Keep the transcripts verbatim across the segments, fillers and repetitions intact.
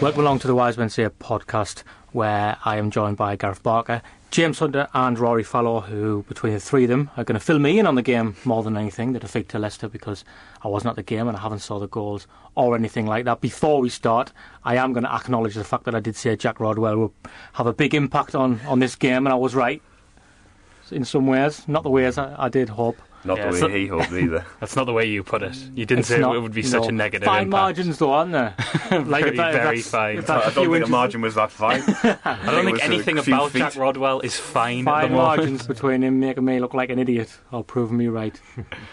Welcome along to the Wise Men Say It podcast, where I am joined by Gareth Barker, James Hunter and Rory Fallow, who, between the three of them, are going to fill me in on the game more than anything, the defeat to Leicester, because I wasn't at the game and I haven't saw the goals or anything like that. Before we start, I am going to acknowledge the fact that I did say Jack Rodwell will have a big impact on, on this game, and I was right in some ways, not the ways I, I did hope. Not yeah, the way he hoped either. That's not the way you put it. You didn't it's say not, it would be no. such a negative fine impact. Fine margins though, aren't there? like very, that, very fine. I, I don't think the margin was that fine. I don't think anything about feet. Jack Rodwell is fine. Fine at the margins between him making me look like an idiot or proving me right.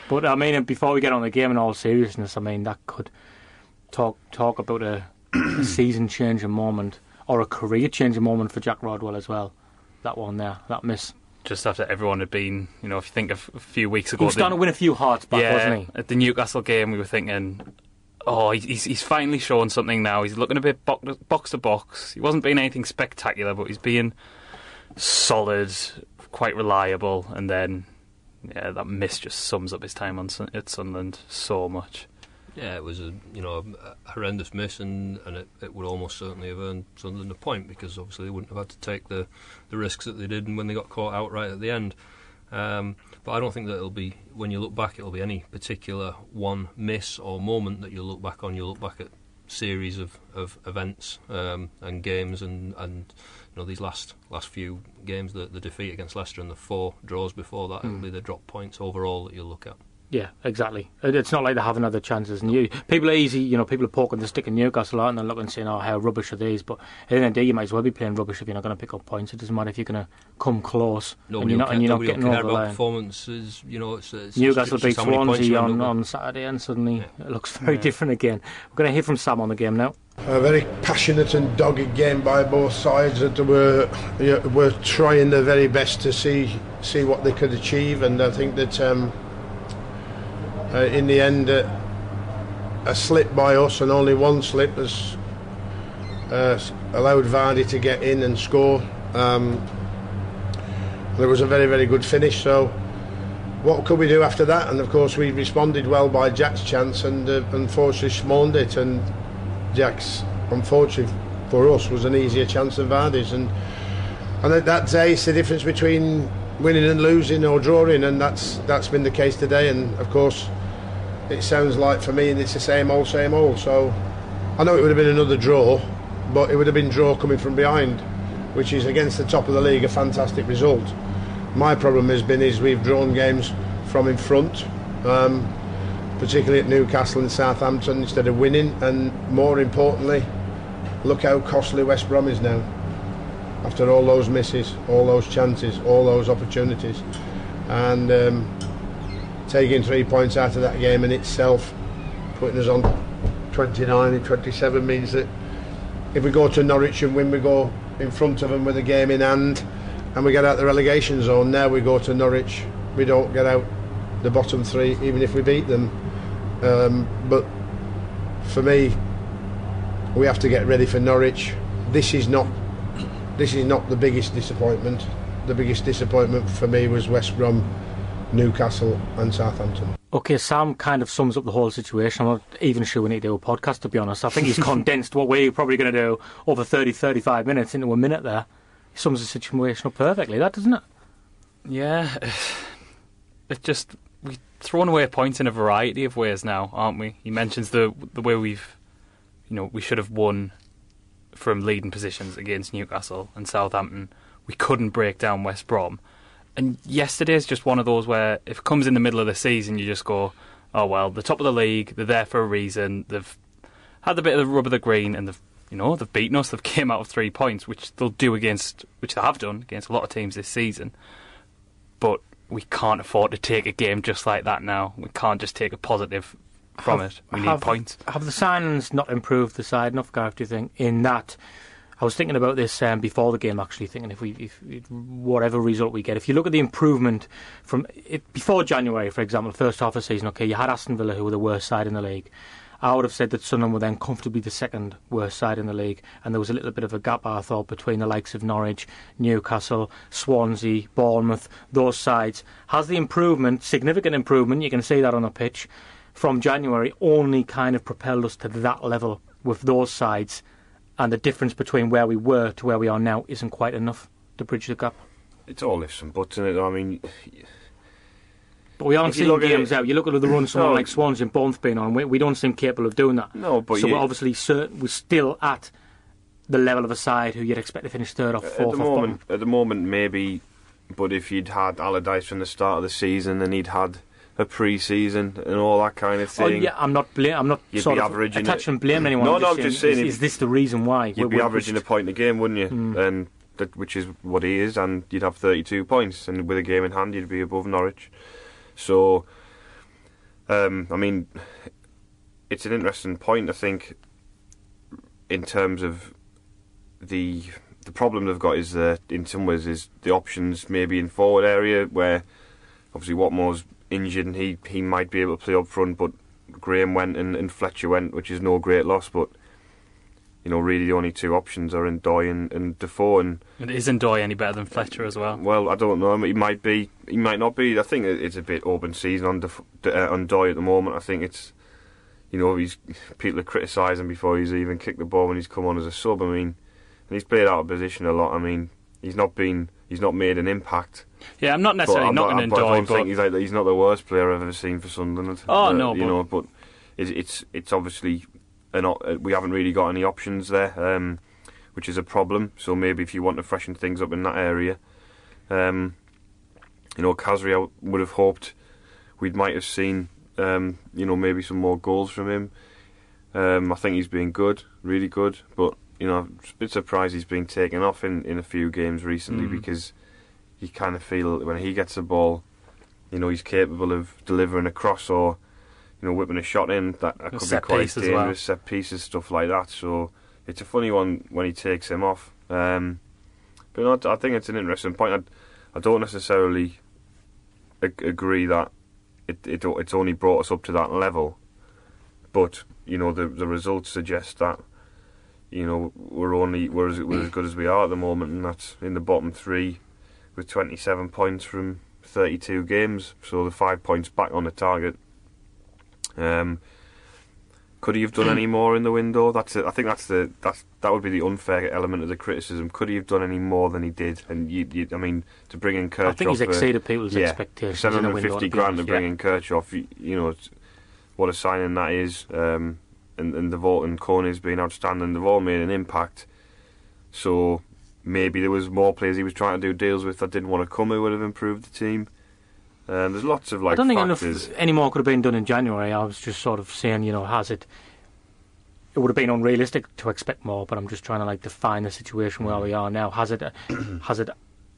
But I mean, before we get on the game, in all seriousness, I mean, that could talk talk about a, a season-changing moment or a career-changing moment for Jack Rodwell as well. That one there, that miss. Just after everyone had been, you know, if you think of a few weeks ago... He was the, starting to win a few hearts back, yeah, wasn't he? At the Newcastle game, we were thinking, oh, he's he's finally showing something now. He's looking a bit box to box. He wasn't being anything spectacular, but he's being solid, quite reliable. And then, yeah, that miss just sums up his time on at Sunderland so much. Yeah, it was a you know a horrendous miss, and, and it, it would almost certainly have earned Sunderland a point, because obviously they wouldn't have had to take the, the risks that they did, and when they got caught outright at the end. Um, but I don't think that it'll be, when you look back, it'll be any particular one miss or moment that you'll look back on. You'll look back at series of, of events um, and games, and, and you know these last last few games, the, the defeat against Leicester and the four draws before that, mm. it'll be the drop points overall that you'll look at. Yeah, exactly. It's not like they haven't had the chances. And you, people are easy, you know, people are poking the stick in Newcastle, aren't they? They're looking and saying, oh, how rubbish are these? But at the end of the day, you might as well be playing rubbish if you're not going to pick up points. It doesn't matter if you're going to come close. Nobody and you're not, and you're not getting over the performances, you know, it's, it's Newcastle beat Swansea on, on Saturday, and suddenly yeah. it looks very yeah. different again. We're going to hear from Sam on the game now. A very passionate and dogged game by both sides that were you know, were trying their very best to see see what they could achieve, and I think that. Um, Uh, in the end, uh, a slip by us, and only one slip, has uh, allowed Vardy to get in and score. Um, there was a very, very good finish. So, what could we do after that? And of course, we responded well by Jack's chance, and uh, unfortunately smawned it. And Jack's, unfortunately for us, was an easier chance than Vardy's. And and at that day, it's the difference between winning and losing or drawing, and that's that's been the case today. And of course. It sounds like for me, and it's the same old, same old. So I know it would have been another draw, but it would have been draw coming from behind, which is against the top of the league a fantastic result. My problem has been is we've drawn games from in front, um, particularly at Newcastle and Southampton, instead of winning. And more importantly, look how costly West Brom is now. After all those misses, all those chances, all those opportunities, and. Um, Taking three points out of that game in itself, putting us on twenty-nine and twenty-seven, means that if we go to Norwich and win, we go in front of them with a game in hand, and we get out the relegation zone. Now we go to Norwich, we don't get out the bottom three, even if we beat them. Um, but for me, we have to get ready for Norwich. This is not, this is not the biggest disappointment. The biggest disappointment for me was West Brom, Newcastle and Southampton. Okay, Sam kind of sums up the whole situation. I'm not even sure we need to do a podcast, to be honest. I think he's condensed what we're probably going to do over thirty, thirty-five minutes into a minute there. He sums the situation up perfectly, that, doesn't it? Yeah. It's just, we've thrown away points in a variety of ways now, aren't we? He mentions the the way we've, you know, we should have won from leading positions against Newcastle and Southampton. We couldn't break down West Brom. And yesterday's just one of those where if it comes in the middle of the season, you just go, oh well, the top of the league, they're there for a reason, they've had a bit of the rub of the green, and they've, you know, they've beaten us, they've came out of three points, which they'll do against, which they have done against a lot of teams this season. But we can't afford to take a game just like that now. We can't just take a positive from have, it. We have, need points. Have the signings not improved the side enough, Gareth, do you think, in that... I was thinking about this um, before the game, actually, thinking if we, if, if whatever result we get, if you look at the improvement from it, before January, for example, first half of the season, okay, you had Aston Villa, who were the worst side in the league. I would have said that Sunderland were then comfortably the second worst side in the league, and there was a little bit of a gap, I thought, between the likes of Norwich, Newcastle, Swansea, Bournemouth, those sides. Has the improvement, significant improvement, you can see that on the pitch, from January only kind of propelled us to that level with those sides? And the difference between where we were to where we are now isn't quite enough to bridge the gap. It's all ifs and buts, isn't it? I mean, but we aren't seeing games it, out. You look at the run someone no, like Swansea and Bournemouth being on. We, we don't seem capable of doing that. No, but so yeah, we're obviously certain, we're still at the level of a side who you'd expect to finish third or fourth. At the moment, at the moment, maybe. But if you'd had Allardyce from the start of the season, and he'd had a pre-season and all that kind of thing. Oh, yeah, I'm not blaming. I'm not sort of attaching blame anyone. No, no, I'm just saying. Is, is this the reason why? You'd be averaging a point a game, wouldn't you? Mm. And that, which is what he is, and you'd have thirty-two points, and with a game in hand, you'd be above Norwich. So, um, I mean, it's an interesting point. I think, in terms of the the problem they've got is that in some ways is the options maybe in forward area where obviously Watmore's injured and he, he might be able to play up front, but Graham went and, and Fletcher went, which is no great loss, but you know, really the only two options are N'Doye and, and Defoe. And, and is N'Doye any better than Fletcher as well? Well, I don't know, he might be, he might not be. I think it's a bit open season on Defoe, uh, N'Doye at the moment. I think it's, you know, he's people are criticising before he's even kicked the ball when he's come on as a sub. I mean, and he's played out of position a lot. I mean, he's not been, he's not made an impact. Yeah, I'm not necessarily I'm not, not an N'Doye, but I don't but think he's, like, he's not the worst player I've ever seen for Sunderland. Oh uh, no, you but know, but it's it's, it's obviously an op- we haven't really got any options there, um, which is a problem. So maybe if you want to freshen things up in that area, um, you know, Khazri, I would have hoped we might have seen, um, you know, maybe some more goals from him. Um, I think he's been good, really good, but you know, I'm a bit surprised he's been taken off in, in a few games recently mm. because you kind of feel when he gets the ball, you know, he's capable of delivering a cross or, you know, whipping a shot in. That, that could be quite dangerous, well. set pieces, stuff like that. So it's a funny one when he takes him off. Um, but you know, I think it's an interesting point. I, I don't necessarily ag- agree that it, it it's only brought us up to that level. But, you know, the the results suggest that, you know, we're only we're as, we're as good as we are at the moment, and that's in the bottom three with twenty-seven points from thirty-two games, so the five points back on the target. Um, could he have done any more in the window? That's it. I think that's the that's that would be the unfair element of the criticism. Could he have done any more than he did? And you, you I mean, to bring in Kirchhoff, I think he's exceeded uh, people's yeah, expectations. Seven hundred fifty grand to bring yeah. in Kirchhoff. You, you know, what a signing that is. Um, and and the Vault and Coney's been outstanding. They've all made an impact. So maybe there was more players he was trying to do deals with that didn't want to come who would have improved the team. Um, there's lots of like I don't think factors. Enough any more could have been done in January. I was just sort of saying, you know, has it? It would have been unrealistic to expect more, but I'm just trying to like define the situation where we are now. Has it? has it?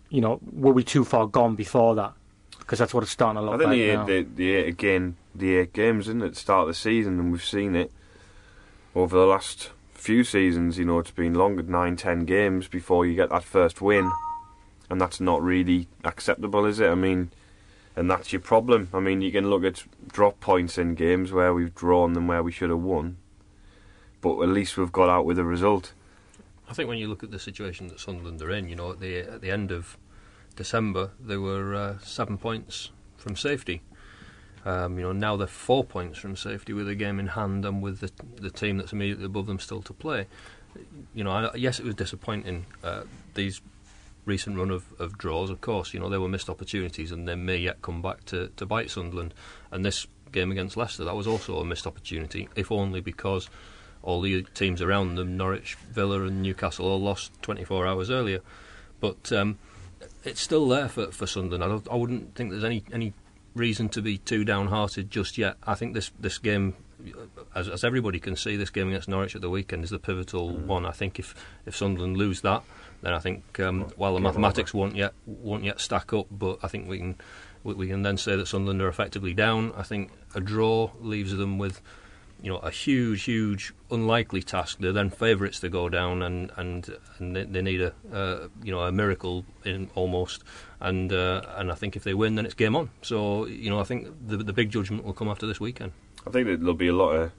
You know, were we too far gone before that? Because that's what it's starting to look like now. I think the eight again, the eight games, isn't it? At the start of the season, and we've seen it over the last few seasons, you know, it's been longer, nine, ten games before you get that first win, and that's not really acceptable, is it? I mean, and that's your problem. I mean, you can look at drop points in games where we've drawn them where we should have won, but at least we've got out with a result. I think when you look at the situation that Sunderland are in, you know, at the at the end of December they were uh, seven points from safety. Um, you know, now they're four points from safety with a game in hand and with the the team that's immediately above them still to play. You know, I, yes, it was disappointing. Uh, these recent run of, of draws, of course, you know, they were missed opportunities and they may yet come back to, to bite Sunderland. And this game against Leicester, that was also a missed opportunity, if only because all the teams around them, Norwich, Villa and Newcastle, all lost twenty-four hours earlier. But um, it's still there for, for Sunderland. I, don't, I wouldn't think there's any... any reason to be too downhearted just yet. I think this this game as, as everybody can see, this game against Norwich at the weekend is the pivotal mm. one. I think if, if Sunderland lose that, then I think um, well, while the mathematics won't yet won't yet stack up, but I think we can we, we can then say that Sunderland are effectively down. I think a draw leaves them with, you know, a huge, huge unlikely task. They're then favourites to go down, and and, and they, they need a uh, you know a miracle in almost. And uh, and I think if they win, then it's game on. So you know, I think the the big judgment will come after this weekend. I think there'll be a lot of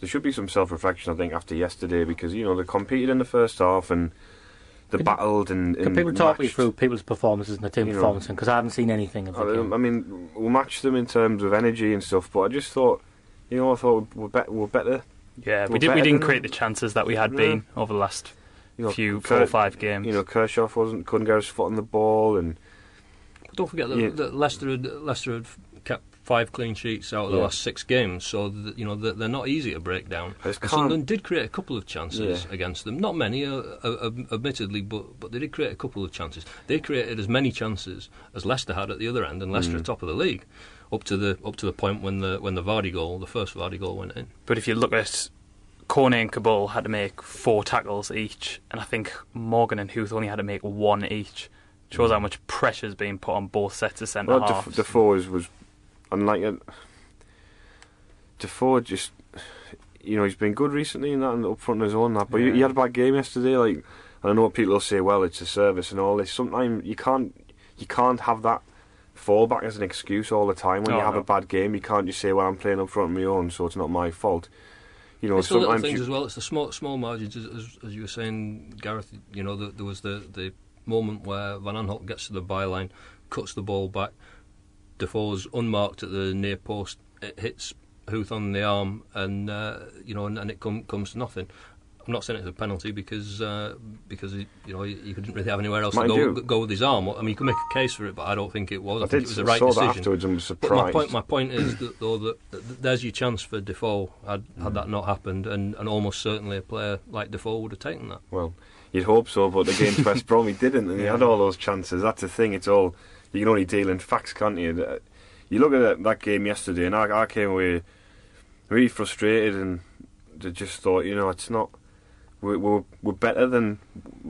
there should be some self reflection. I think after yesterday, because you know they competed in the first half and they can, battled and. and can people matched, talk me through people's performances and the team performances? Because I haven't seen anything of the game. I mean, we'll match them in terms of energy and stuff, but I just thought. You know, I thought we're, be we're better. Yeah, we're we, did, better we didn't create the chances that we had no. been over the last you know, few Kir four or five games. You know, Kirchhoff wasn't couldn't get his foot on the ball, and but don't forget that, yeah. that Leicester had, Leicester had kept five clean sheets out of yeah. the last six games, so the, you know they're, they're not easy to break down. Sunderland did create a couple of chances yeah. against them, not many, uh, uh, admittedly, but but they did create a couple of chances. They created as many chances as Leicester had at the other end, and Leicester mm. are top of the league. Up to the up to the point when the when the Vardy goal, the first Vardy goal, went in. But if you look at, Kone and Kabul had to make four tackles each, and I think Morgan and Huth only had to make one each. Shows how much pressure is being put on both sets of centre well, halves. Defoe was unlike Defoe just, you know, he's been good recently and that, and up front in his own that. But yeah. he, he had a bad game yesterday. Like, and I know people will say, well, it's a service and all this. Sometimes you can't you can't have that. Fall back as an excuse all the time when oh, you have no. a bad game. You can't just say, well, I'm playing up front on my own, so it's not my fault. You know, it's the little things as well. It's the small small margins, as, as, as you were saying, Gareth. You know, the, there was the, the moment where Van Aanholt gets to the byline, cuts the ball back, Defoe's unmarked at the near post, it hits Huth on the arm, and uh, you know, and, and it com comes to nothing. I'm not saying it's a penalty because uh, because he, you know he, he didn't really have anywhere else Might to go, go with his arm. I mean, you can make a case for it, but I don't think it was. I, I think it was the right saw decision. That afterwards and was surprised. But my point, my point is that though that, that there's your chance for Defoe. Had, had mm. that not happened, and, and almost certainly a player like Defoe would have taken that. Well, you'd hope so, but against West Brom he didn't, and he yeah. had all those chances. That's the thing. It's all you can only deal in facts, can't you? You look at that game yesterday, and I, I came away really frustrated, and just thought, you know, it's not. We we're, we're better than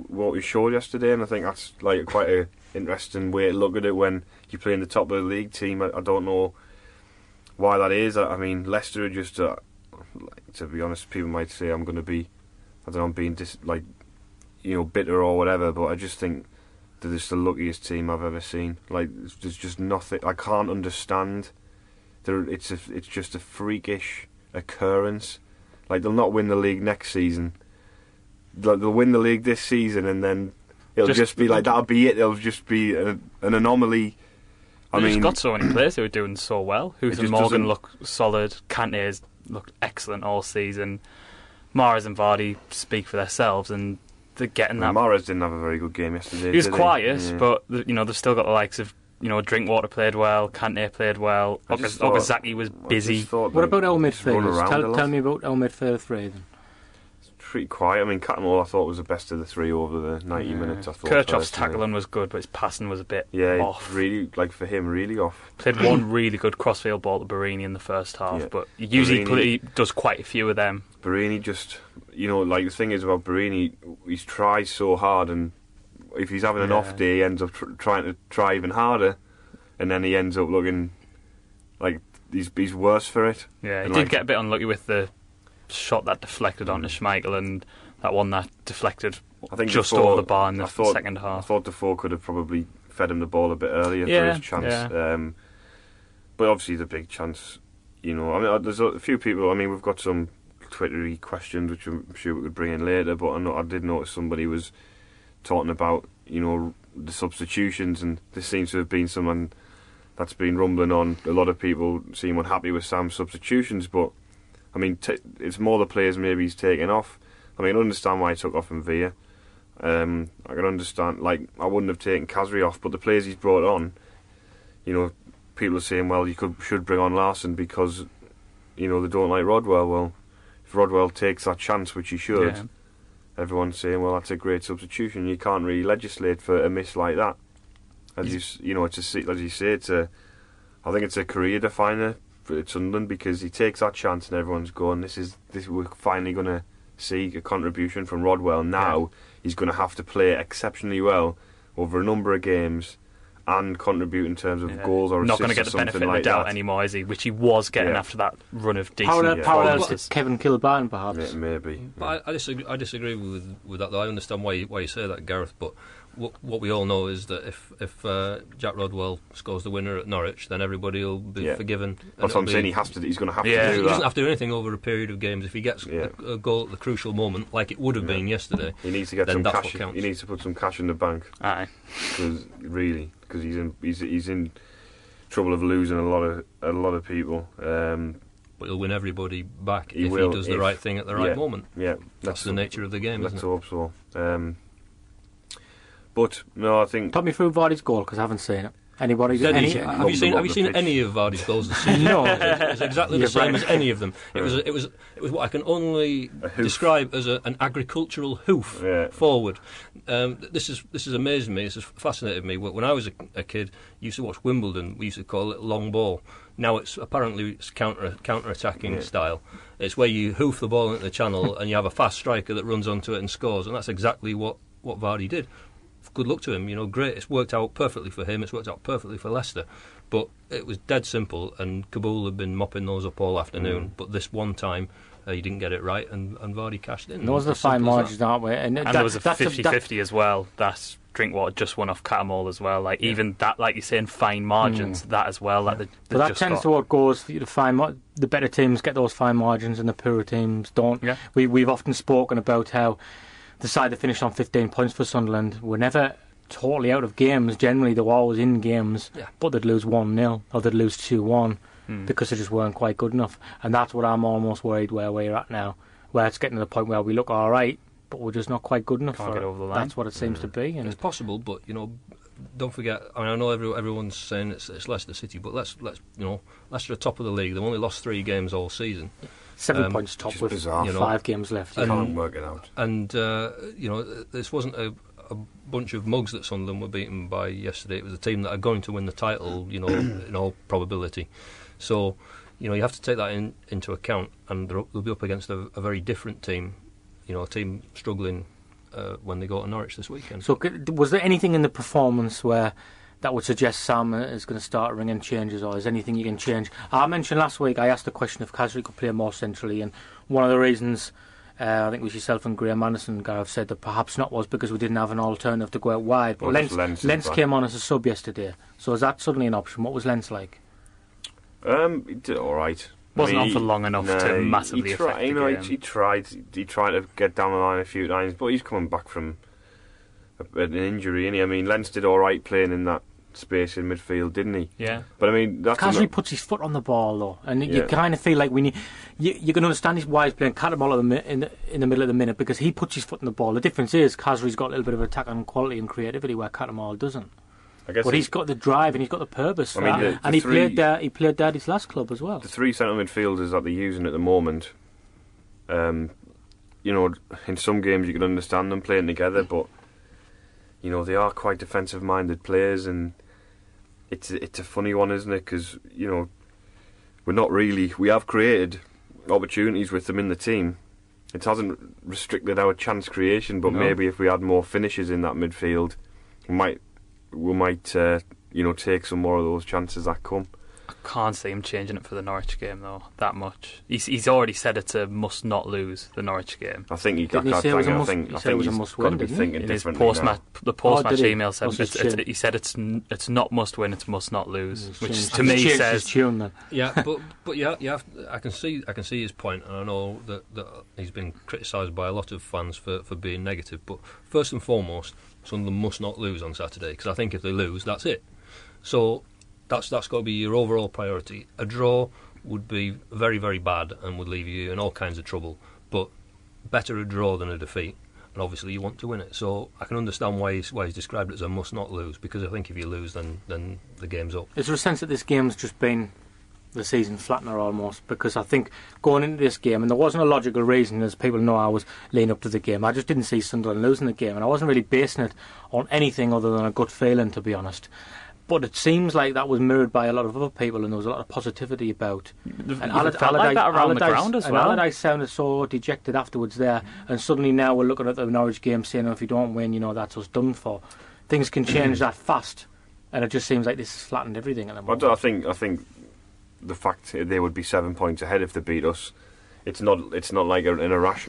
what we showed yesterday, and I think that's like quite a interesting way to look at it when you're playing the top of the league team. I, I don't know why that is. I, I mean, Leicester are just, uh, like, to be honest, people might say I'm going to be, I don't know, I'm being dis like, you know, bitter or whatever, but I just think they're just the luckiest team I've ever seen. Like, there's just nothing I can't understand. They're, it's a, it's just a freakish occurrence. Like, they'll not win the league next season. Like, they'll win the league this season, and then it'll just, just be like that'll be it. It'll just be a, an anomaly. I mean, just got so many players who are doing so well. Huth and Morgan look solid. Kante has looked excellent all season. Mahrez and Vardy speak for themselves, and they're getting that. Mahrez didn't have a very good game yesterday. He was quiet, yeah. but you know they've still got the likes of. You know, Drinkwater played well, Kante played well, Ogas thought, Okazaki was busy. What about our midfielders? Tell, tell me about our midfield three then. It's pretty quiet. I mean, Cattermole I thought was the best of the three over the ninety yeah. minutes. I thought Kirchhoff's tackling was good, but his passing was a bit yeah, off. Really, like for him, really off. Played one really good crossfield ball to Borini in the first half, yeah. but he usually Borini, does quite a few of them. Borini just, you know, like the thing is about Borini, he's tried so hard and. If he's having an yeah. off day, he ends up tr trying to try even harder, and then he ends up looking like he's he's worse for it. Yeah, he and did like, get a bit unlucky with the shot that deflected onto Schmeichel and that one that deflected I think just Defoe, over the bar in the I thought, second half. I thought Defoe could have probably fed him the ball a bit earlier yeah, for his chance. Yeah. Um, but obviously the big chance, you know. I mean, there's a few people. I mean, we've got some Twittery questions which I'm sure we could bring in later. But I, know, I did notice somebody was. Talking about, you know, the substitutions, and this seems to have been someone that's been rumbling on. A lot of people seem unhappy with Sam's substitutions, but I mean, t it's more the players maybe he's taken off. I mean, I understand why he took off in Villa. Um, I can understand, like, I wouldn't have taken Khazri off, but the players he's brought on, you know, people are saying, well, you could should bring on Larsson because, you know, they don't like Rodwell. Well, if Rodwell takes that chance, which he should. Yeah. Everyone's saying, well, that's a great substitution. You can't really legislate for a miss like that. As you, you know, it's a, as you say, it's a, I think it's a career definer at Sunderland, because he takes that chance and everyone's going, this is this we're finally going to see a contribution from Rodwell. Now yeah. he's going to have to play exceptionally well over a number of games and contribute in terms of yeah. goals or assists. Not going to get the benefit of like the doubt that. anymore, is he? Which he was getting yeah. after that run of decent parallel, parallel yeah. to Kevin Kilbarn, perhaps. Yeah, maybe. But yeah. I, I disagree. I disagree with with that. Though I understand why you, why you say that, Gareth. But what, what we all know is that if if uh, Jack Rodwell scores the winner at Norwich, then everybody will be yeah. forgiven. That's what I'm be, saying. He has to. He's going to have yeah, to do he that. He doesn't have to do anything over a period of games. If he gets yeah. a, a goal at the crucial moment, like it would have yeah. been yesterday, he needs to get some cash. He needs to put some cash in the bank. Aye. Because really. Because he's in he's he's in trouble of losing a lot of a lot of people. Um, but he'll win everybody back he if will, he does the if, right thing at the right yeah, moment. Yeah, that's the nature of the game. Let's isn't hope it? so. Um, but no, I think. Put me through Vardy's goal because I haven't seen it. Anybody? Any, any, have you seen Have you seen pitch. any of Vardy's goals this season? No, it's exactly the same right. as any of them. It was a, it was it was what I can only describe as a, an agricultural hoof yeah. forward. Um, this is this has amazed me. This has fascinated me. When I was a, a kid, you used to watch Wimbledon. We used to call it long ball. Now it's apparently it's counter counter attacking yeah. style. It's where you hoof the ball into the channel and you have a fast striker that runs onto it and scores. And that's exactly what what Vardy did. Good luck to him, you know, great. It's worked out perfectly for him, it's worked out perfectly for Leicester. But it was dead simple, and Kabul had been mopping those up all afternoon. Mm. But this one time, uh, he didn't get it right, and, and Vardy cashed in. Those are the fine margins, aren't they? And, and that, there was a fifty fifty as well. That's Drinkwater just won off Cattermole as well. Like, yeah. even that, like you're saying, fine margins, mm. that as well. Like yeah. they, but that tends got... to what goes, the, fine mar- the better teams get those fine margins, and the poorer teams don't. Yeah. We, we've often spoken about how the side that finished on fifteen points for Sunderland were never totally out of games. Generally, they were always in games, yeah. but they'd lose one nil or they'd lose two one mm. because they just weren't quite good enough. And that's what I'm almost worried where we're at now, where it's getting to the point where we look all right, but we're just not quite good enough. Can't for get it. Over the line. That's what it seems mm. to be. And it's possible, but you know, don't forget. I mean, I know every, everyone's saying it's, it's Leicester City, but let's let's you know, Leicester are top of the league. They've only lost three games all season. Seven um, points top with bizarre. You know, five games left. You can't work it out. And, uh, you know, this wasn't a, a bunch of mugs that Sunderland were beaten by yesterday. It was a team that are going to win the title, you know, in all probability. So, you know, you have to take that in, into account, and they'll be up against a, a very different team, you know, a team struggling uh, when they go to Norwich this weekend. So was there anything in the performance where that would suggest Sam is going to start ringing changes, or is anything you can change? I mentioned last week, I asked the question if Khazri could play more centrally, and one of the reasons uh, I think it was yourself and Graham Anderson, Gareth, said that perhaps not was because we didn't have an alternative to go out wide. But well, Lens, Lens, Lens came on as a sub yesterday, so is that suddenly an option? What was Lens like? Um, he did all right. Wasn't I mean, on for long enough no, to massively he tried, affect the you know, game. He, he tried. He tried to get down the line a few times, but he's coming back from an injury, isn't he? I mean, Lens did all right playing in that space in midfield, didn't he? Yeah. But I mean, that's Khazri puts his foot on the ball though, and yeah. you kind of feel like we need. You, you can understand why he's playing Cattermole in the, in the in the middle of the minute because he puts his foot in the ball. The difference is Khazri's got a little bit of attack on quality and creativity where Cattermole doesn't. I guess. But he's got the drive and he's got the purpose. I mean, the, the and he three, played there. He played there at his last club as well. The three central midfielders that they're using at the moment, um, you know, in some games you can understand them playing together, but you know they are quite defensive-minded players, and it's it's a funny one, isn't it? Because you know we're not really we have created opportunities with them in the team. It hasn't restricted our chance creation, but no. maybe if we had more finishes in that midfield, we might we might uh, you know take some more of those chances that come. I can't see him changing it for the Norwich game though that much. He's he's already said it's a must not lose the Norwich game. I think he got that. I think I think he's got to be thinking differently. The post match email said it's, it's, he said it's it's not must win, it's must not lose, which is, to me says yeah. But but yeah, yeah. I can see I can see his point, and I know that that he's been criticised by a lot of fans for for being negative. But first and foremost, Sunderland must not lose on Saturday because I think if they lose, that's it. So. That's that's got to be your overall priority. A draw would be very, very bad and would leave you in all kinds of trouble. But better a draw than a defeat. And obviously you want to win it. So I can understand why he's, why he's described it as a must not lose, because I think if you lose, then, then the game's up. Is there a sense that this game's just been the season flattener almost? Because I think going into this game, and there wasn't a logical reason, as people know I was leaning up to the game, I just didn't see Sunderland losing the game. And I wasn't really basing it on anything other than a gut feeling, to be honest. But it seems like that was mirrored by a lot of other people, and there was a lot of positivity about. And Allard- felt like Allardyce, that around Allardyce, the ground as well. And Allardyce sounded so dejected afterwards there, and suddenly now we're looking at the Norwich game saying, oh, if you don't win, you know, that's us done for. Things can change that fast, and it just seems like this has flattened everything at the moment. I think, I think the fact they would be seven points ahead if they beat us, it's not, it's not like an irrational.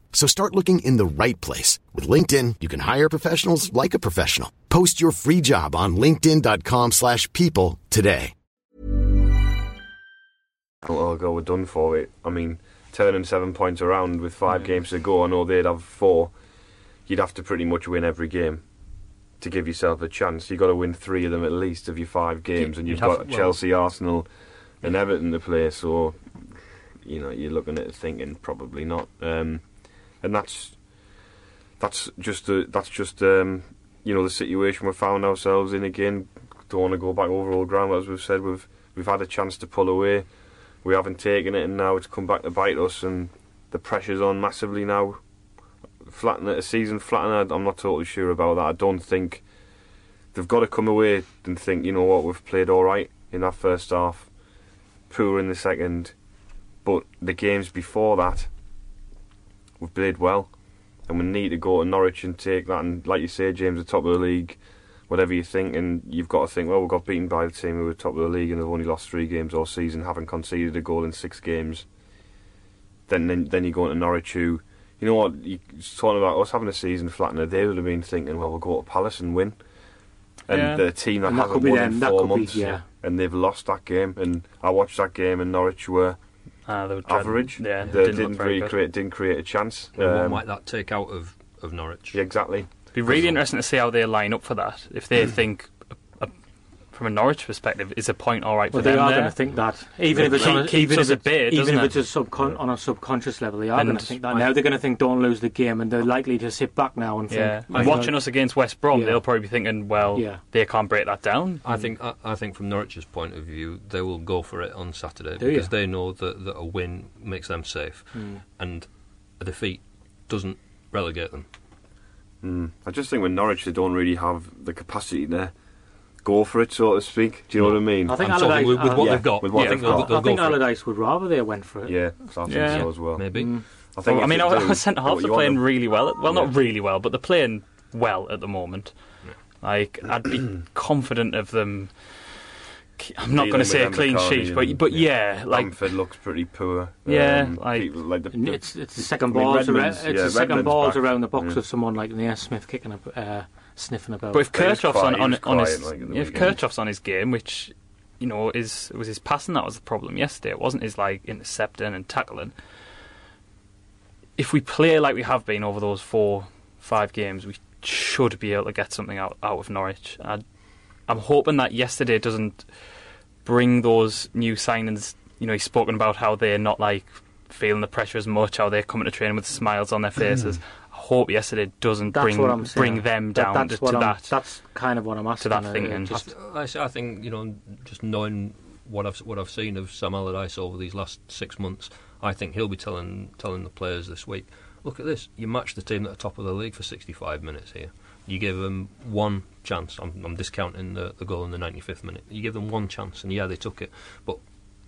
So start looking in the right place. With LinkedIn, you can hire professionals like a professional. Post your free job on linkedin.com slash people today. Oh, God, we're done for it. I mean, turning seven points around with five games to go, I know they'd have four. You'd have to pretty much win every game to give yourself a chance. You've got to win three of them at least of your five games, and you've got have, well, Chelsea, Arsenal... and Everton to play, so you know you're looking at it thinking probably not, um, and that's that's just a, that's just um, you know the situation we found ourselves in again. Don't want to go back over old ground, but as we've said, we've we've had a chance to pull away, we haven't taken it, and now it's come back to bite us, and the pressure's on massively now. Flatten it, a season flatten. I'm not totally sure about that. I don't think they've got to come away and think, you know what, we've played all right in that first half. Poor in the second, but the games before that we've played well, and we need to go to Norwich and take that, and like you say, James, the top of the league, whatever you think, and you've got to think, well, we got beaten by the team who were top of the league and they've only lost three games all season, haven't conceded a goal in six games. Then then, then you go into Norwich, who, you know what, you're talking about us having a season flattener, they would have been thinking, well, we'll go to Palace and win, and yeah. The team that, and that hasn't won in four months be, yeah. and they've lost that game, and I watched that game, and Norwich were ah, they were average. Yeah, they didn't, didn't really good. create didn't create a chance. Um, what might that take out of, of Norwich? Yeah, exactly. It'd be really interesting to see how they line up for that. If they think, a, a, from a Norwich perspective, is a point all right well, for them? Well, they are going to think that, even if it's on a subconscious level, they are going to think that. Now they're going to think, don't lose the game, and they're likely to sit back now and think. Yeah. And watching know, us against West Brom, yeah. they'll probably be thinking, well, yeah. they can't break that down. I think, I, I think from Norwich's point of view, they will go for it on Saturday Do because you? they know that, that a win makes them safe, mm. and a defeat doesn't relegate them. Mm. I just think with Norwich, they don't really have the capacity there. Go for it, so to speak. Do you know yeah. what I mean? I think Allardyce, with, with what yeah. they've got. With what yeah. they've got. They'll, they'll I think Allardyce would rather they went for it. Yeah, so I think yeah. so as well. Maybe. Mm. I think. Well, I mean, our centre halves are playing them? really well. Well, yeah. not really well, but they're playing well at the moment. Yeah. Like, I'd be confident of them. I'm not going to say a clean sheet, but but yeah, yeah like Bamford looks pretty poor. Yeah, um, like, people, like the, the, it's it's the second ball. It's the second balls around the box of someone like Naismith kicking up. Sniffing about. But if Kirchhoff's on, on, on his, like if Kirchhoff's on his game, which you know is it was his passing that was the problem yesterday. It wasn't his like intercepting and tackling. If we play like we have been over those four, five games, we should be able to get something out, out of Norwich. I, I'm hoping that yesterday doesn't bring those new signings. You know, he's spoken about how they're not like feeling the pressure as much, how they're coming to training with smiles on their faces. Hope yesterday doesn't that's bring bring them down that, to, to that. That's kind of what I'm asking. To that thinking. Just, I, I think you know, just knowing what I've what I've seen of Sam Allardyce over these last six months, I think he'll be telling telling the players this week. Look at this. You matched the team at the top of the league for sixty-five minutes here. You give them one chance. I'm, I'm discounting the, the goal in the ninety-fifth minute. You give them one chance, and yeah, they took it. But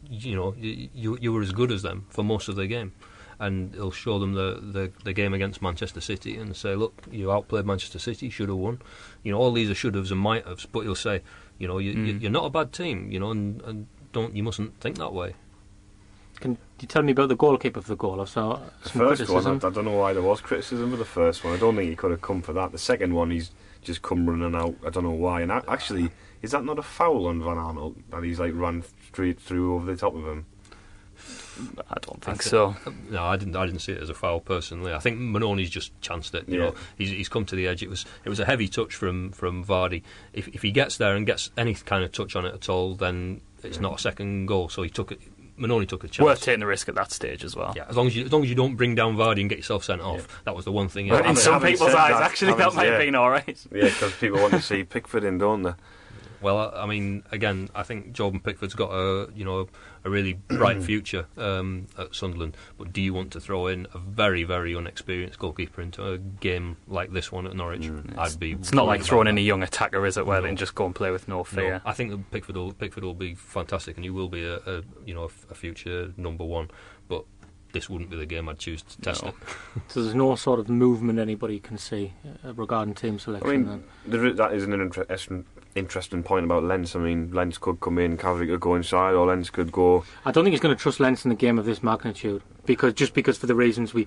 you know, you you were as good as them for most of the game. And he'll show them the, the, the game against Manchester City and say, look, you outplayed Manchester City, should have won. You know, all these are should-haves and might-haves, but he'll say, you know, you, mm. you're not a bad team, you know, and, and don't you mustn't think that way. Can you tell me about the goalkeeper for the goal? I saw some first criticism. One, I, I don't know why there was criticism of the first one. I don't think he could have come for that. The second one, he's just come running out. I don't know why. And I, actually, is that not a foul on Van Aanholt? And he's like run straight through over the top of him. I don't think so. so. No, I didn't. I didn't see it as a foul personally. I think Manone's just chanced it. You yeah. know, he's, he's come to the edge. It was it was a heavy touch from from Vardy. If if he gets there and gets any kind of touch on it at all, then it's yeah. not a second goal. So he took it. Manone took a chance. Worth taking the risk at that stage as well. Yeah, as long as you, as long as you don't bring down Vardy and get yourself sent off. Yeah. That was the one thing. Well, in having, some having people's eyes, that, actually, that might yeah. have been all right. Yeah, because people want to see Pickford in, don't they? Well, I mean, again, I think Jordan Pickford's got a you know a really bright future um, at Sunderland. But do you want to throw in a very, very unexperienced goalkeeper into a game like this one at Norwich? Mm, I'd be. It's not like throwing in a young attacker, is it? Where no. they can just go and play with no fear. No, I think that Pickford will Pickford will be fantastic, and he will be a, a you know a future number one. But this wouldn't be the game I'd choose to test no. it. So there's no sort of movement anybody can see regarding team selection. I mean, there is, that is an interesting, interesting point about Lens. I mean, Lens could come in, Khazri could go inside, or Lens could go. I don't think he's going to trust Lens in a game of this magnitude, because just because for the reasons we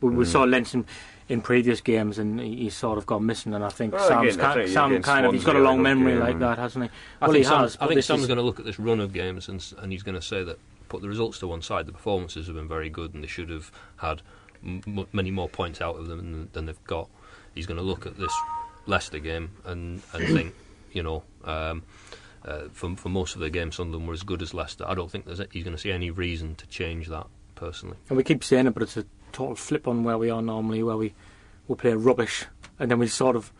we, we mm. saw Lens in, in previous games, and he, he sort of got missing. And I think well, Sam's again, I think Sam, Sam kind of he's got a long memory game. Like that, hasn't he? I well, he Sam, has. I think Sam's going to look at this run of games and and he's going to say that. Put the results to one side, the performances have been very good and they should have had m many more points out of them than, than they've got. He's going to look at this Leicester game and, and think, you know, um, uh, for, for most of the game Sunderland were as good as Leicester. I don't think there's a, he's going to see any reason to change that, personally. And we keep saying it, but it's a total flip on where we are normally, where we, we play rubbish and then we sort of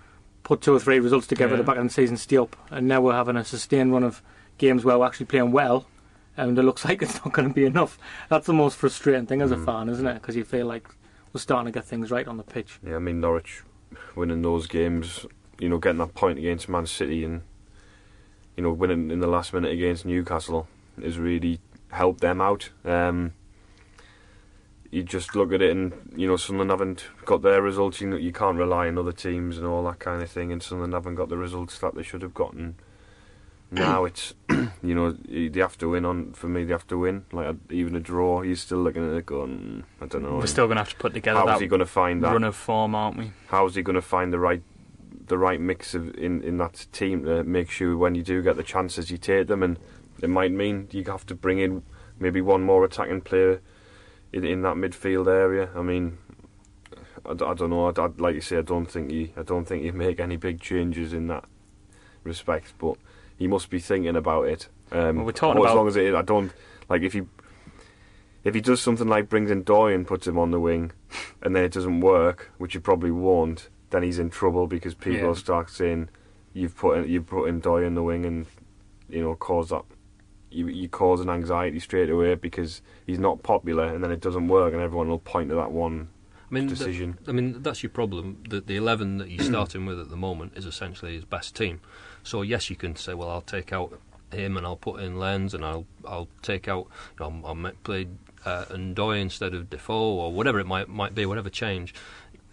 put two or three results together yeah. at the back end of the season, stay up, and now we're having a sustained run of games where we're actually playing well, and it looks like it's not going to be enough. That's the most frustrating thing as a mm. fan, isn't it? Because you feel like we're starting to get things right on the pitch. Yeah, I mean, Norwich winning those games, you know, getting that point against Man City and, you know, winning in the last minute against Newcastle has really helped them out. Um, you just look at it and, you know, Sunderland haven't got their results. You know, you can't rely on other teams and all that kind of thing, and Sunderland haven't got the results that they should have gotten. Now it's, you know, they have to win on. For me, they have to win. Like even a draw, you're still looking at it going, I don't know. We're still going to have to put together. How's he going to find that run of form, aren't we? How's he going to find the right, the right mix of in in that team to make sure when you do get the chances, you take them, and it might mean you have to bring in maybe one more attacking player in in that midfield area. I mean, I, I don't know. I, I, like you say, I don't think you, I don't think you make any big changes in that respect, but. He must be thinking about it. Um, well, we're talking about as long as it is. I don't like if he if he does something like brings in N'Doye and puts him on the wing, and then it doesn't work, which he probably won't. Then he's in trouble because people yeah. start saying you've put in, you've put in N'Doye in the wing, and you know cause that you you cause an anxiety straight away because he's not popular, and then it doesn't work, and everyone will point to that one. I mean, decision. That, I mean, that's your problem. The, the eleven that you're starting with at the moment is essentially his best team. So yes, you can say, well, I'll take out him and I'll put in Lens and I'll I'll take out, you know, I'll, I'll play uh, N'Doye instead of Defoe or whatever it might might be, whatever change.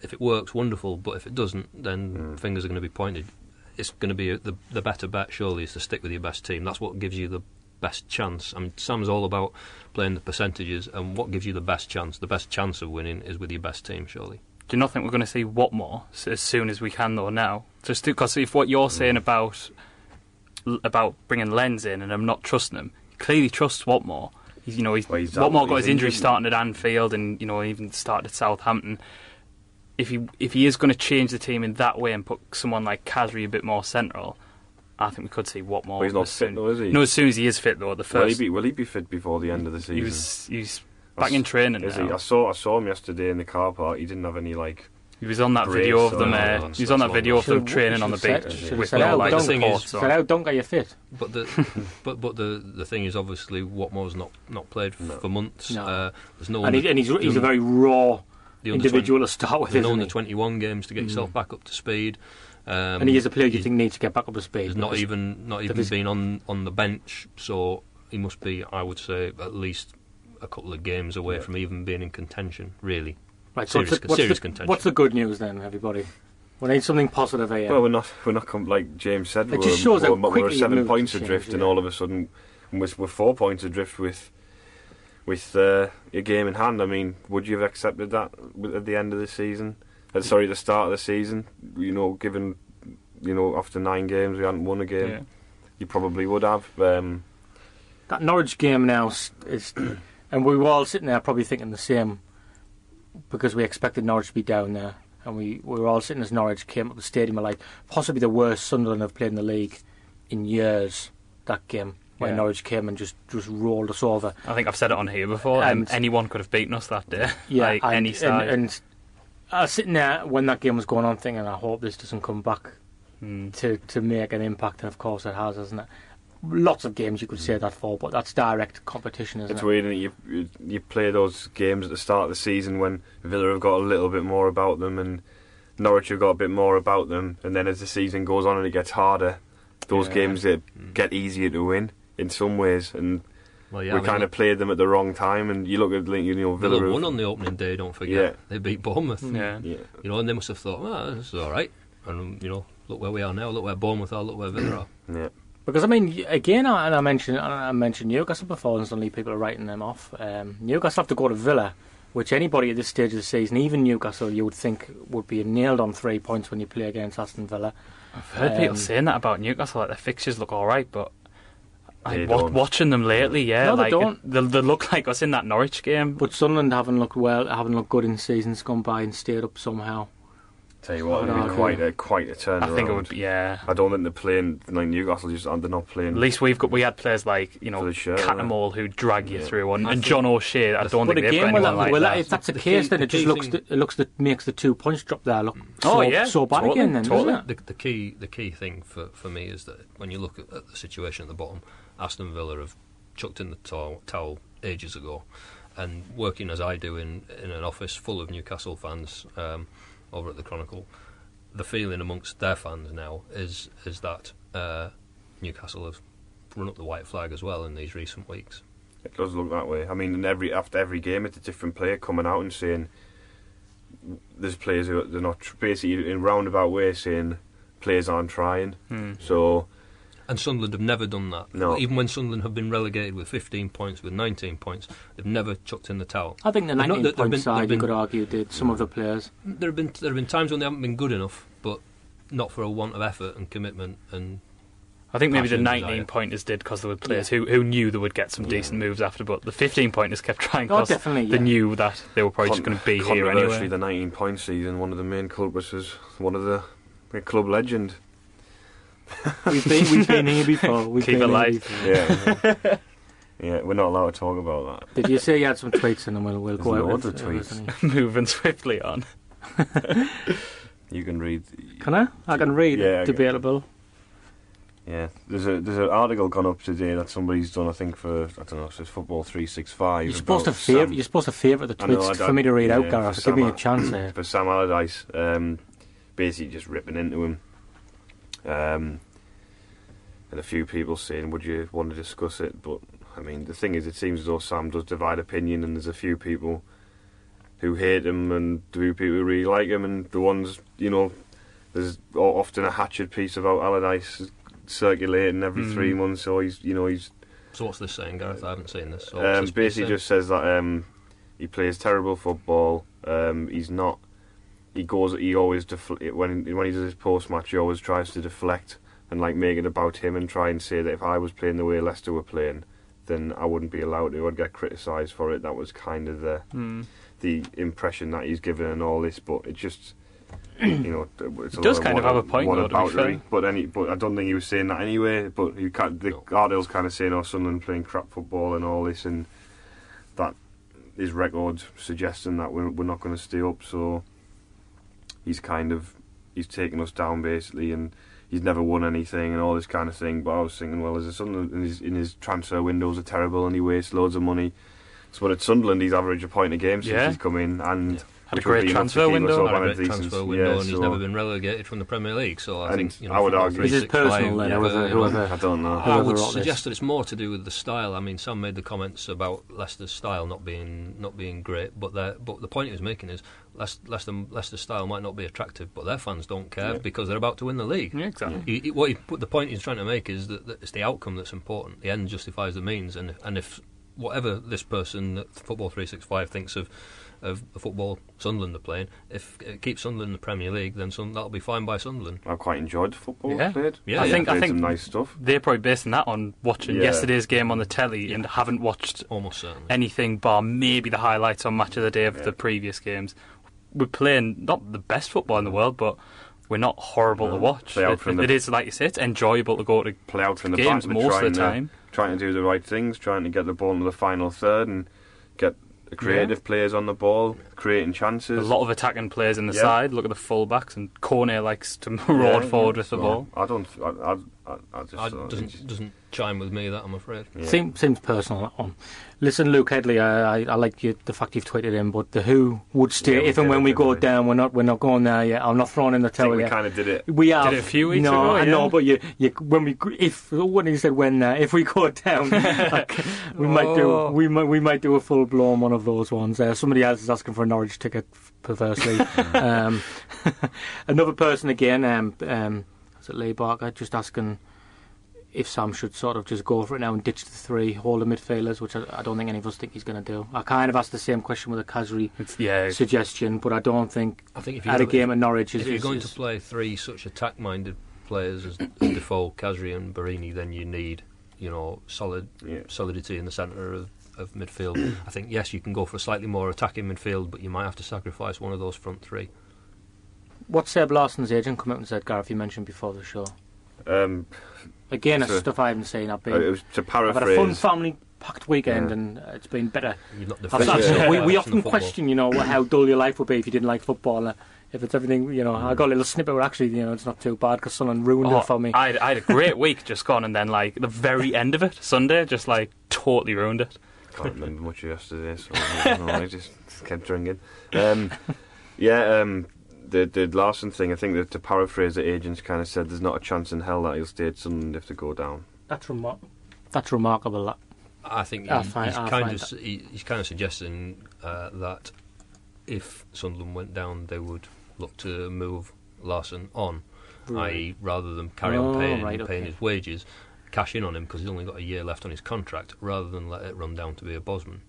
If it works, wonderful. But if it doesn't, then mm. fingers are going to be pointed. It's going to be a, the the better bet surely is to stick with your best team. That's what gives you the best chance. I mean, Sam's all about playing the percentages, and what gives you the best chance? The best chance of winning is with your best team, surely. Do you not think we're going to see Watmore as soon as we can, though? Now, just because if what you're saying about about bringing Lens in and I'm not trusting him, he clearly trusts Watmore. He's, you know, he's, well, he's Watmore got his injury starting at Anfield, and you know, even started at Southampton. If he if he is going to change the team in that way and put someone like Khazri a bit more central. I think we could see Watmore. Well, he's not fit though, is he? No, as soon as he is fit though, the first. Will he be, will he be fit before the end of the season? He was, he's back in training now. Is he? I saw I saw him yesterday in the car park. He didn't have any like. He was on that video of them. Uh, he was on that video of them training on the beach with no like support. So don't get you fit. But the but but the the thing is obviously Watmore's not not played no. for months. No. Uh, there's no. And, he, and he's he's a very raw individual to start with. There's no under twenty-one games to get yourself back up to speed. Um, and he is a player you he, think needs to get back up to speed. He's not even not even been on, on the bench, so he must be, I would say, at least a couple of games away yeah. from even being in contention. Really, right? Serious, so what's the, what's serious the, contention. What's the good news then, everybody? We need something positive here. Well, we're not we're not like James said. It we're, just shows we're, we're seven points change, adrift, yeah. and all of a sudden we're, we're four points adrift with with uh, your game in hand. I mean, would you have accepted that at the end of the season? Uh, sorry, the start of the season. You know, given you know after nine games we hadn't won a game, yeah. you probably would have. Um, that Norwich game now is, and we were all sitting there probably thinking the same, because we expected Norwich to be down there, and we, we were all sitting as Norwich came up the stadium, like possibly the worst Sunderland have played in the league in years. That game. When yeah. Norwich came and just, just rolled us over. I think I've said it on here before. And um, anyone could have beaten us that day. Yeah, like and, any side. And, and I was sitting there when that game was going on, thinking, I hope this doesn't come back mm. to, to make an impact. And of course, it has, hasn't it? Lots of games you could mm. say that for, but that's direct competition, isn't it's it? It's weird, isn't it? You, you play those games at the start of the season when Villa have got a little bit more about them and Norwich have got a bit more about them. And then as the season goes on and it gets harder, those yeah. games that mm. get easier to win. In some ways, and well, yeah, we I mean, kind of played them at the wrong time. And you look at you know Villa won on the opening day. Don't forget, yeah. they beat Bournemouth. Yeah. yeah, you know, and they must have thought, oh, this is all right. And you know, look where we are now. Look where Bournemouth are. Look where Villa are. Yeah, because I mean, again, I, and I mentioned, I mentioned Newcastle before, and suddenly people are writing them off. Um, Newcastle have to go to Villa, which anybody at this stage of the season, even Newcastle, you would think would be nailed on three points when you play against Aston Villa. I've heard um, people saying that about Newcastle. Like their fixtures look all right, but. I wa- watching them lately, yeah, no, they like, don't. They, they look like us in that Norwich game. But Sunderland haven't looked well, haven't looked good in seasons gone by and stayed up somehow. Tell you what, it would be quite a quite a turnaround. I think it would, yeah. I don't think they're playing like Newcastle. Just they're not playing. At least we've got we had players like you know Cattermole who drag you yeah. through, and, and John O'Shea. I don't think they've got anyone that, like well, that. If that's the, the case, key, then the it just looks that, it looks that makes the two points drop there look oh, so, yeah. so bad totally, again. Then totally. Doesn't it? The, the key the key thing for, for me is that when you look at, at the situation at the bottom, Aston Villa have chucked in the towel, towel ages ago, and working as I do in in an office full of Newcastle fans. Um, over at the Chronicle, the feeling amongst their fans now is is that uh, Newcastle have run up the white flag as well in these recent weeks. It does look that way. I mean, in every after every game, it's a different player coming out and saying there's players who they're not basically in roundabout way saying players aren't trying. Hmm. So, and Sunderland have never done that. No, even when Sunderland have been relegated with fifteen points, with nineteen points, they've never chucked in the towel. I think the nineteen-point side, you could argue, did some of the players. There have been there have been times when they haven't been good enough, but not for a want of effort and commitment. And I think maybe the nineteen-pointers did because there were players yeah. who who knew they would get some yeah. decent moves after, but the fifteen-pointers kept trying because oh, yeah. they knew that they were probably Con- just going to be here anyway. Controversially, the nineteen-point season, one of the main culprits was one of the, the club legend. we've been we've been here before. We've Keep been it light. Yeah, yeah. yeah, we're not allowed to talk about that. Did you say you had some tweets in them? We'll, we'll go over the tweets. Moving swiftly on. You can read. Can I? I can read. Yeah, debatable. Yeah, there's a there's an article gone up today that somebody's done. I think for I don't know. It says Football three sixty-five. You're supposed to favour. You're supposed to favour the tweets know, for me to read yeah, out, Gareth. Give me a chance here. For Sam Allardyce, um, basically just ripping into him. Um, and a few people saying, would you want to discuss it? But, I mean, the thing is, it seems as though Sam does divide opinion, and there's a few people who hate him and a few people who really like him, and the ones, you know, there's often a hatchet piece about Allardyce circulating every mm. three months, so he's, you know, he's... So what's this saying, Gareth? I haven't seen this. So um, basically just says that um, he plays terrible football, um, he's not... He goes. He always defle- when when he does his post match. He always tries to deflect and like make it about him and try and say that if I was playing the way Leicester were playing, then I wouldn't be allowed to. I'd get criticised for it. That was kind of the mm. the impression that he's given and all this. But it just you know it's a it does kind of have a point though, about to be fair. But any but I don't think he was saying that anyway. But you can't, the Ardell's kind of saying, "Oh, Sunderland playing crap football and all this," and that his record suggesting that we're we're not going to stay up. So. He's kind of, he's taken us down basically, and he's never won anything and all this kind of thing. But I was thinking, well, is it Sunderland in his, in his transfer windows are terrible, and he wastes loads of money. So, but at Sunderland, he's averaged a point a game since yeah. he's come in, and yeah. had a great transfer window. Had a great transfer window, yeah, and so he's never been relegated from the Premier League. So I think you know, I would argue is his personal. Then, yeah, whoever, whoever, I don't know. I would suggest that it's more to do with the style. I mean, Sam made the comments about Leicester's style not being not being great, but the but the point he was making is. Leicester, Leicester's style might not be attractive, but their fans don't care yeah. because they're about to win the league. Yeah, exactly. He, he, what he put, the point he's trying to make is that, that it's the outcome that's important. The end justifies the means, and and if whatever this person at Football three sixty-five thinks of of the football Sunderland are playing, if it keeps Sunderland in the Premier League, then some, that'll be fine by Sunderland. I quite enjoyed the football yeah. played. Yeah, I yeah. think, I think some nice stuff. They're probably basing that on watching yeah. yesterday's game on the telly yeah. and haven't watched almost certainly anything bar maybe the highlights on Match of the Day of yeah. the previous games. We're playing not the best football in the world, but we're not horrible no. to watch. It, it, the, it is, like you said, it's enjoyable to go to play out from the games back, most of the time. To, trying to do the right things, trying to get the ball into the final third and get the creative yeah. players on the ball, creating chances. A lot of attacking players in the yeah. side. Look at the full-backs, and Kone likes to maraud yeah, forward yeah. with the well, ball. I don't... I, I, I just... I doesn't, it's, doesn't chime with me, that, I'm afraid. Yeah. Seems, seems personal, that one. Listen, Luke Headley, I, I, I like you, the fact you've tweeted him, but the who would stay, yeah, if and when we go down, we're not we're not going there yet. I'm not throwing in the towel yet. We kind of did it. We have. Did it a few weeks no, ago. No, I yeah. know, but you, you, when we, if when he said when, uh, if we go down, like, we oh. might do, we might we might do a full blown one of those ones. Uh, somebody else is asking for a Norwich ticket, perversely. um, another person again, um, um, was it Lee Barker, just asking if Sam should sort of just go for it now and ditch the three holding midfielders, which I, I don't think any of us think he's going to do. I kind of asked the same question with a Khazri yeah. suggestion, but I don't think, I think if you had a game at Norwich... Is, if you're is, going is, to play three such attack-minded players as Defoe, Khazri and Borini, then you need, you know, solid yeah. solidity in the centre of, of midfield. I think, yes, you can go for a slightly more attacking midfield, but you might have to sacrifice one of those front three. What Seb Larsson's agent come out and said, Gareth, you mentioned before the show? Um... Again, it's stuff I haven't seen. I've been. It was to paraphrase. I've had a fun, family-packed weekend, yeah. and it's been better. You're not the yeah. We, we often question, you know, how dull your life would be if you didn't like football. And if it's everything, you know, mm. I got a little snippet where actually, you know, it's not too bad because someone ruined oh, it for me. I, I had a great week just gone, and then like the very end of it, Sunday, just like totally ruined it. I can't remember much of yesterday, so I, know, I just kept drinking. Um, yeah. um... The, the Larsson thing, I think that to paraphrase the agents kind of said there's not a chance in hell that he'll stay at Sunderland if they go down. That's remar- That's remarkable. That I think he, find, he's, kind of, he, he's kind of suggesting uh, that if Sunderland went down, they would look to move Larsson on, right. that is, rather than carry oh, on paying, right, okay. paying his wages, cash in on him because he's only got a year left on his contract, rather than let it run down to be a Bosman.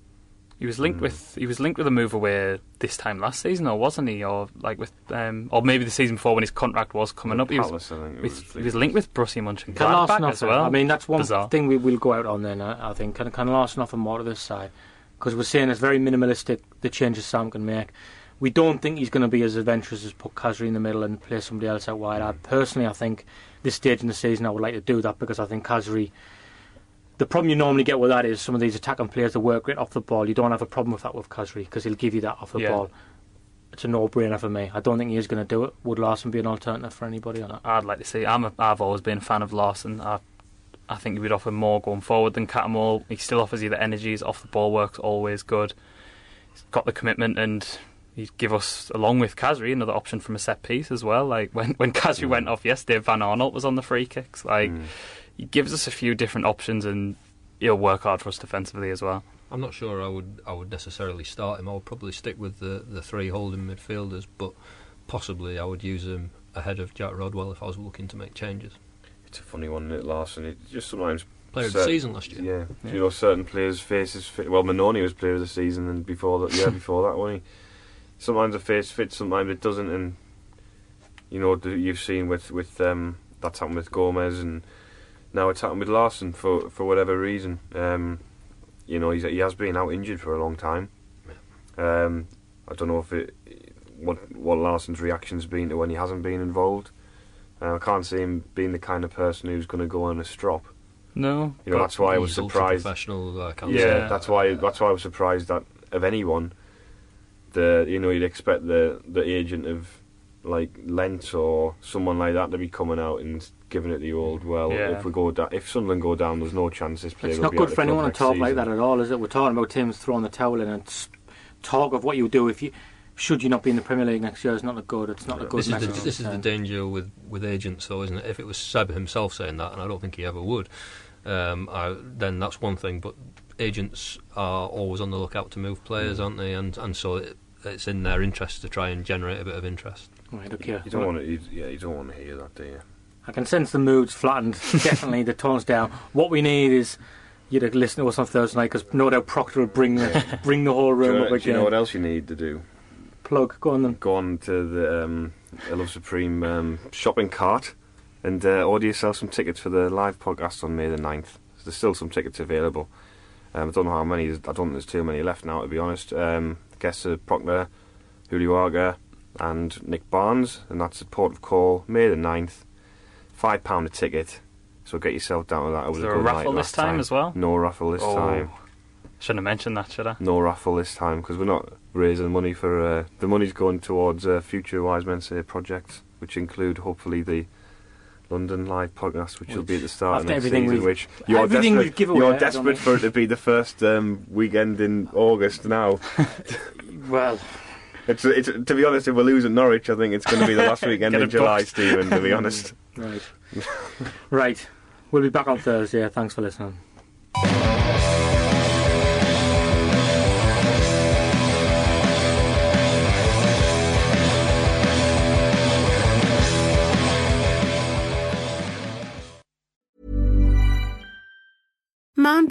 He was linked mm. with he was linked with a move away this time last season, or wasn't he? Or like with um, or maybe the season before when his contract was coming up. He was, Palace, with, was he was linked with Borussia Mönchengladbach as well. I mean, that's one Bizarre. thing we will go out on then. I, I think can can Larsson offer more to this side because we're saying it's very minimalistic the changes Sam can make. We don't think he's going to be as adventurous as put Khazri in the middle and play somebody else out wide. Mm. I personally, I think this stage in the season, I would like to do that because I think Khazri. The problem you normally get with that is some of these attacking players that work great off the ball. You don't have a problem with that with Khazri because he'll give you that off the yeah. ball. It's a no-brainer for me. I don't think he is going to do it. Would Larsson be an alternative for anybody or not? I'd like to see. I'm a, I've always been a fan of Larsson. I, I think he would offer more going forward than Cattermole. He still offers you the energy. His off-the-ball work's always good. He's got the commitment and he'd give us, along with Khazri, another option from a set-piece as well. Like when, when Khazri mm. went off yesterday, Van Aanholt was on the free kicks. Like... Mm. He gives us a few different options and he'll work hard for us defensively as well. I'm not sure I would I would necessarily start him. I would probably stick with the, the three holding midfielders, but possibly I would use him ahead of Jack Rodwell if I was looking to make changes. It's a funny one, isn't it, Larsson? It just sometimes... Player of the season last year. Yeah, yeah. You know, certain players' faces... Fit. Well, Manone was player of the season and before that, yeah, before that, wasn't he? Sometimes a face fits, sometimes it doesn't, and, you know, you've seen with... with um, that's happened with Gomez and... Now it's happened with Larsson for for whatever reason. Um, you know, he's, he has been out injured for a long time. Um, I don't know if it what what Larsson's reaction's been to when he hasn't been involved. Uh, I can't see him being the kind of person who's going to go on a strop. No, you know that's why I was surprised. Uh, yeah, that's why that's why I was surprised that of anyone, the you know you'd expect the the agent of like Lens or someone like that to be coming out and. Giving it the old well. Yeah. If we go down, if Sunderland go down, there's no chance this player. It's not good for anyone to talk season. like that at all, is it? We're talking about teams throwing the towel in and talk of what you do if you should you not be in the Premier League next year. It's not a good. It's not yeah. a good. This, is the, this is the danger with with agents, though, isn't it? If it was Seb himself saying that, and I don't think he ever would, um, I, then that's one thing. But agents are always on the lookout to move players, mm. aren't they? And and so it, it's in their interest to try and generate a bit of interest. Right, okay. You don't want to. Yeah, you don't want to hear that, do you? I can sense the mood's flattened, definitely the tone's down. What we need is you'd have listened to us on Thursday night, because no doubt Proctor will bring the, yeah. bring the whole room do up do again. Do you know what else you need to do? Plug, go on then. Go on to the um, I Love Supreme um, shopping cart and uh, order yourself some tickets for the live podcast on May the ninth. So there's still some tickets available. Um, I don't know how many, I don't think there's too many left now, to be honest. Um, guests are Proctor, Huliwaga and Nick Barnes, and that's at Port of Call, May the ninth. five pounds a ticket, so get yourself down to that. It was Is there a, a raffle this time, time as well? No raffle this oh. time. Shouldn't have mentioned that, should I? No raffle this time, because we're not raising money for... Uh, the money's going towards uh, future Wise Men Say projects, which include, hopefully, the London Live podcast, which, which will be at the start of next season, which you're everything desperate, we've given away, you're desperate for it to be the first um, weekend in August now. Well... It's, it's, to be honest, if we lose at Norwich, I think it's going to be the last weekend in July, booked. Stephen, to be honest. Right. Right. We'll be back on Thursday. Thanks for listening. Mom